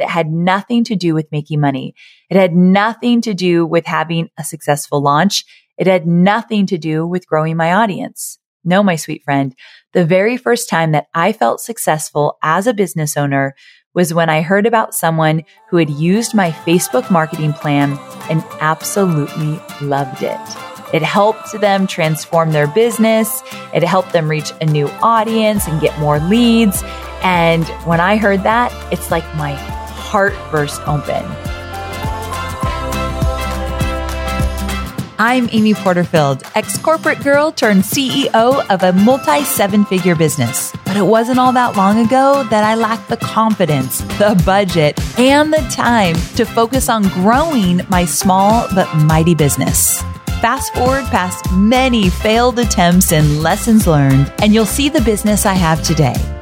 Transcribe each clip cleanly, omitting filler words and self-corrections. that had nothing to do with making money. It had nothing to do with having a successful launch. It had nothing to do with growing my audience. No, my sweet friend, the very first time that I felt successful as a business owner was when I heard about someone who had used my Facebook marketing plan and absolutely loved it. It helped them transform their business. It helped them reach a new audience and get more leads. And when I heard that, it's like my heart burst open. I'm Amy Porterfield, ex-corporate girl turned CEO of a multi-seven-figure business. But it wasn't all that long ago that I lacked the confidence, the budget, and the time to focus on growing my small but mighty business. Fast forward past many failed attempts and lessons learned, and you'll see the business I have today,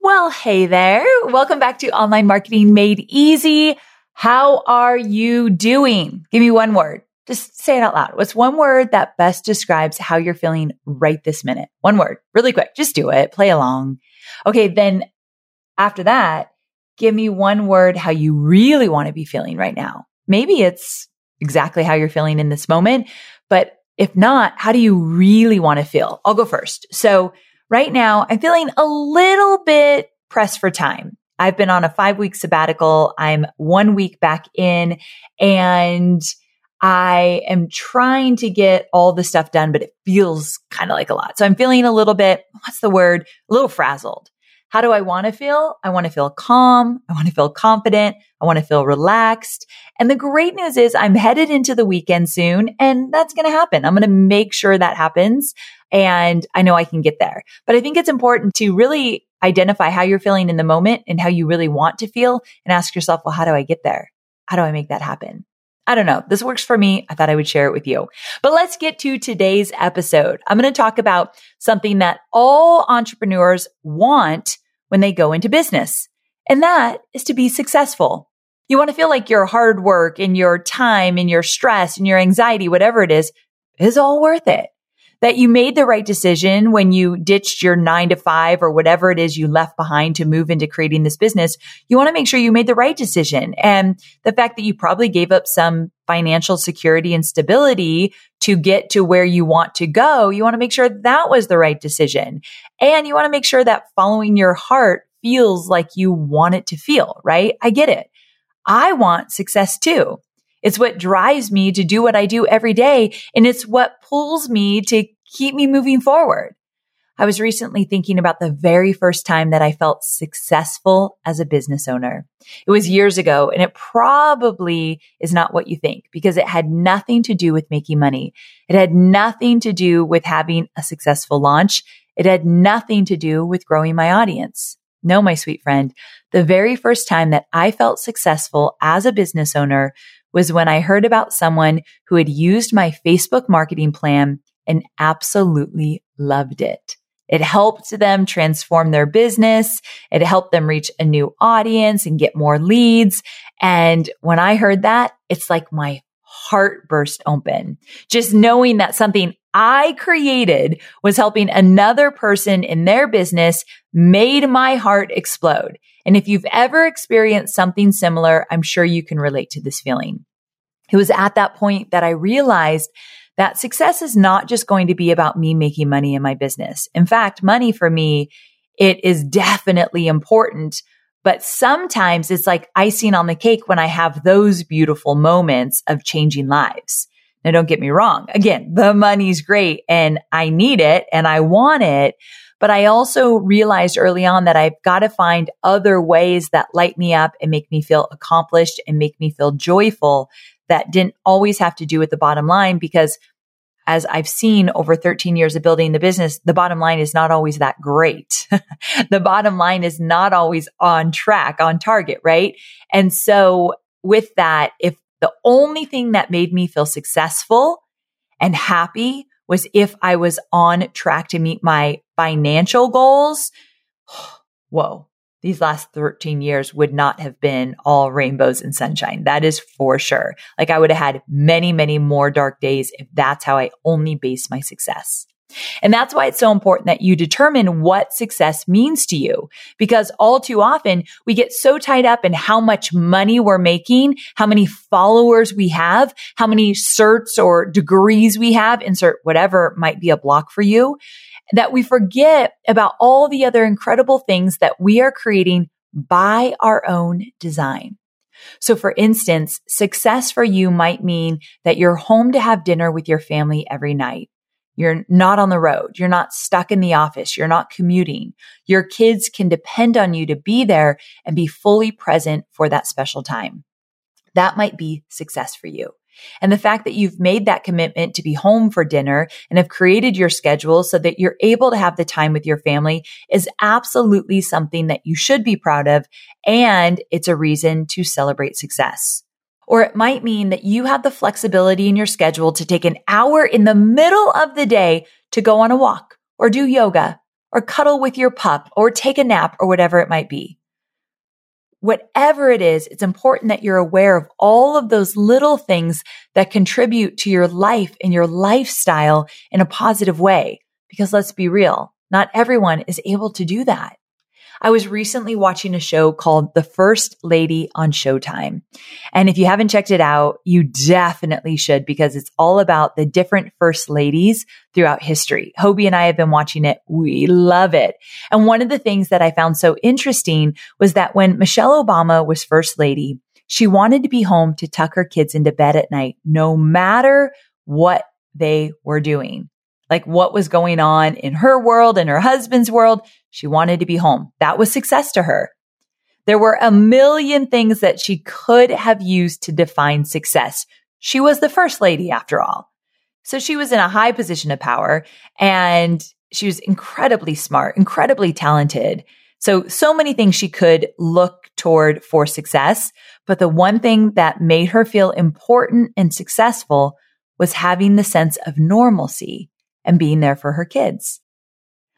Well, hey there. Welcome back to Online Marketing Made Easy. How are you doing? Give me one word. Just say it out loud. What's one word that best describes how you're feeling right this minute? One word, really quick. Just do it. Play along. Okay, then after that, give me one word how you really want to be feeling right now. Maybe it's exactly how you're feeling in this moment, but if not, how do you really want to feel? I'll go first. So right now, I'm feeling a little bit pressed for time. I've been on a 5-week sabbatical. I'm 1 week back in and I am trying to get all the stuff done, but it feels kind of like a lot. So I'm feeling a little bit, what's the word? A little frazzled. How do I want to feel? I want to feel calm. I want to feel confident. I want to feel relaxed. And the great news is I'm headed into the weekend soon and that's going to happen. I'm going to make sure that happens. And I know I can get there, but I think it's important to really identify how you're feeling in the moment and how you really want to feel and ask yourself, well, how do I get there? How do I make that happen? I don't know. This works for me. I thought I would share it with you. But let's get to today's episode. I'm going to talk about something that all entrepreneurs want when they go into business, and that is to be successful. You want to feel like your hard work and your time and your stress and your anxiety, whatever it is all worth it. That you made the right decision when you ditched your 9-to-5 or whatever it is you left behind to move into creating this business. You want to make sure you made the right decision. And the fact that you probably gave up some financial security and stability to get to where you want to go, you want to make sure that was the right decision. And you want to make sure that following your heart feels like you want it to feel, right? I get it. I want success too. It's what drives me to do what I do every day. And it's what pulls me to keep me moving forward. I was recently thinking about the very first time that I felt successful as a business owner. It was years ago, and it probably is not what you think because it had nothing to do with making money. It had nothing to do with having a successful launch. It had nothing to do with growing my audience. No, my sweet friend, the very first time that I felt successful as a business owner was when I heard about someone who had used my Facebook marketing plan and absolutely loved it. It helped them transform their business. It helped them reach a new audience and get more leads. And when I heard that, it's like my heart burst open. Just knowing that something I created was helping another person in their business made my heart explode. And if you've ever experienced something similar, I'm sure you can relate to this feeling. It was at that point that I realized that success is not just going to be about me making money in my business. In fact, money for me, it is definitely important, but sometimes it's like icing on the cake when I have those beautiful moments of changing lives. Now, don't get me wrong. Again, the money's great and I need it and I want it. But I also realized early on that I've got to find other ways that light me up and make me feel accomplished and make me feel joyful that didn't always have to do with the bottom line because as I've seen over 13 years of building the business, the bottom line is not always that great. The bottom line is not always on track, on target, right? And so with that, if the only thing that made me feel successful and happy was if I was on track to meet my financial goals, whoa, these last 13 years would not have been all rainbows and sunshine. That is for sure. Like I would have had many, many more dark days if that's how I only base my success. And that's why it's so important that you determine what success means to you, because all too often we get so tied up in how much money we're making, how many followers we have, how many certs or degrees we have, insert whatever might be a block for you, that we forget about all the other incredible things that we are creating by our own design. So for instance, success for you might mean that you're home to have dinner with your family every night. You're not on the road. You're not stuck in the office. You're not commuting. Your kids can depend on you to be there and be fully present for that special time. That might be success for you. And the fact that you've made that commitment to be home for dinner and have created your schedule so that you're able to have the time with your family is absolutely something that you should be proud of. And it's a reason to celebrate success. Or it might mean that you have the flexibility in your schedule to take an hour in the middle of the day to go on a walk or do yoga or cuddle with your pup or take a nap or whatever it might be. Whatever it is, it's important that you're aware of all of those little things that contribute to your life and your lifestyle in a positive way. Because let's be real, not everyone is able to do that. I was recently watching a show called The First Lady on Showtime. And if you haven't checked it out, you definitely should, because it's all about the different first ladies throughout history. Hobie and I have been watching it. We love it. And one of the things that I found so interesting was that when Michelle Obama was first lady, she wanted to be home to tuck her kids into bed at night, no matter what they were doing. Like what was going on in her world, in her husband's world. She wanted to be home. That was success to her. There were a million things that she could have used to define success. She was the first lady after all. So she was in a high position of power and she was incredibly smart, incredibly talented. So many things she could look toward for success. But the one thing that made her feel important and successful was having the sense of normalcy and being there for her kids.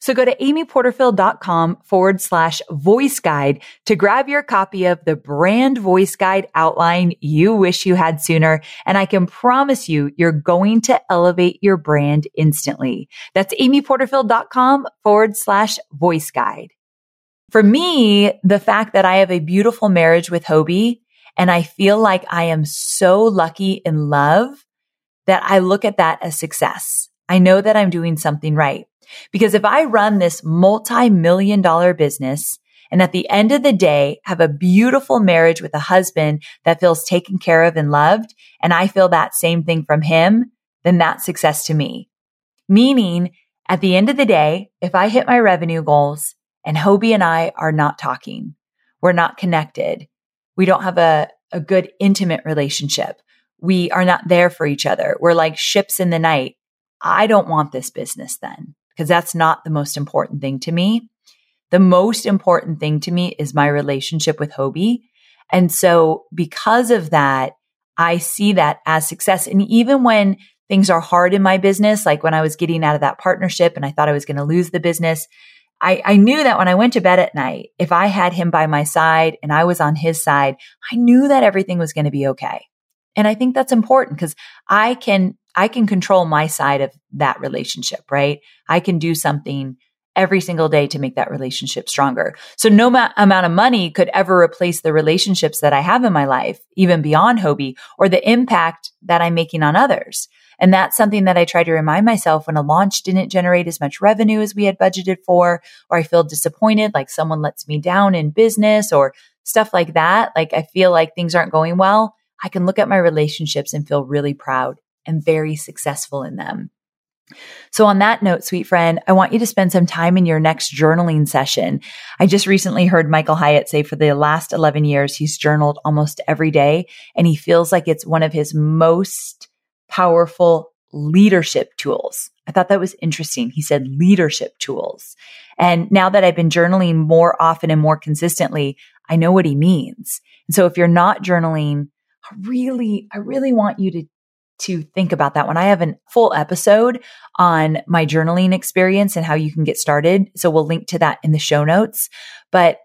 So go to amyporterfield.com/voice guide to grab your copy of the Brand Voice Guide Outline You Wish You Had Sooner. And I can promise you, you're going to elevate your brand instantly. That's amyporterfield.com/voice guide. For me, the fact that I have a beautiful marriage with Hobie and I feel like I am so lucky in love that I look at that as success. I know that I'm doing something right, because if I run this multi-million-dollar business and at the end of the day have a beautiful marriage with a husband that feels taken care of and loved, and I feel that same thing from him, then that's success to me. Meaning at the end of the day, if I hit my revenue goals, and Hobie and I are not talking, we're not connected, we don't have a good intimate relationship, we are not there for each other, we're like ships in the night, I don't want this business then, because that's not the most important thing to me. The most important thing to me is my relationship with Hobie. And so because of that, I see that as success. And even when things are hard in my business, like when I was getting out of that partnership and I thought I was going to lose the business, I knew that when I went to bed at night, if I had him by my side and I was on his side, I knew that everything was going to be okay. And I think that's important because I can control my side of that relationship, right? I can do something every single day to make that relationship stronger. So no amount of money could ever replace the relationships that I have in my life, even beyond Hobie, or the impact that I'm making on others. And that's something that I try to remind myself when a launch didn't generate as much revenue as we had budgeted for, or I feel disappointed, like someone lets me down in business or stuff like that. Like I feel like things aren't going well. I can look at my relationships and feel really proud and very successful in them. So on that note, sweet friend, I want you to spend some time in your next journaling session. I just recently heard Michael Hyatt say for the last 11 years, he's journaled almost every day, and he feels like it's one of his most powerful leadership tools. I thought that was interesting. He said leadership tools. And now that I've been journaling more often and more consistently, I know what he means. And so if you're not journaling, I really want you to think about that one. I have a full episode on my journaling experience and how you can get started. So we'll link to that in the show notes. But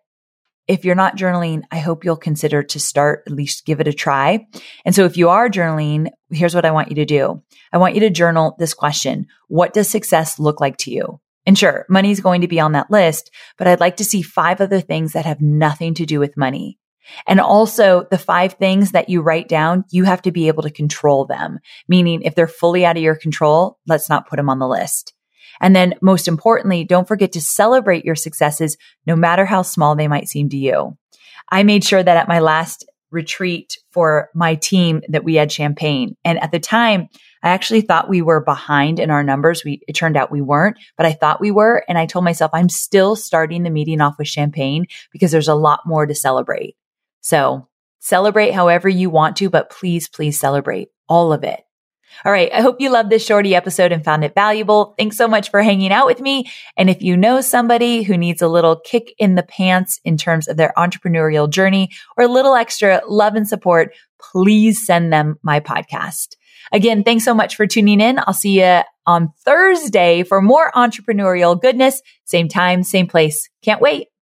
if you're not journaling, I hope you'll consider to start, at least give it a try. And so if you are journaling, here's what I want you to do. I want you to journal this question. What does success look like to you? And sure, money's going to be on that list, but I'd like to see 5 other things that have nothing to do with money. And also the 5 things that you write down, you have to be able to control them. Meaning if they're fully out of your control, let's not put them on the list. And then most importantly, don't forget to celebrate your successes, no matter how small they might seem to you. I made sure that at my last retreat for my team that we had champagne. And at the time, I actually thought we were behind in our numbers. It turned out we weren't, but I thought we were. And I told myself, I'm still starting the meeting off with champagne because there's a lot more to celebrate. So celebrate however you want to, but please, please celebrate all of it. All right. I hope you loved this shorty episode and found it valuable. Thanks so much for hanging out with me. And if you know somebody who needs a little kick in the pants in terms of their entrepreneurial journey or a little extra love and support, please send them my podcast. Again, thanks so much for tuning in. I'll see you on Thursday for more entrepreneurial goodness. Same time, same place. Can't wait.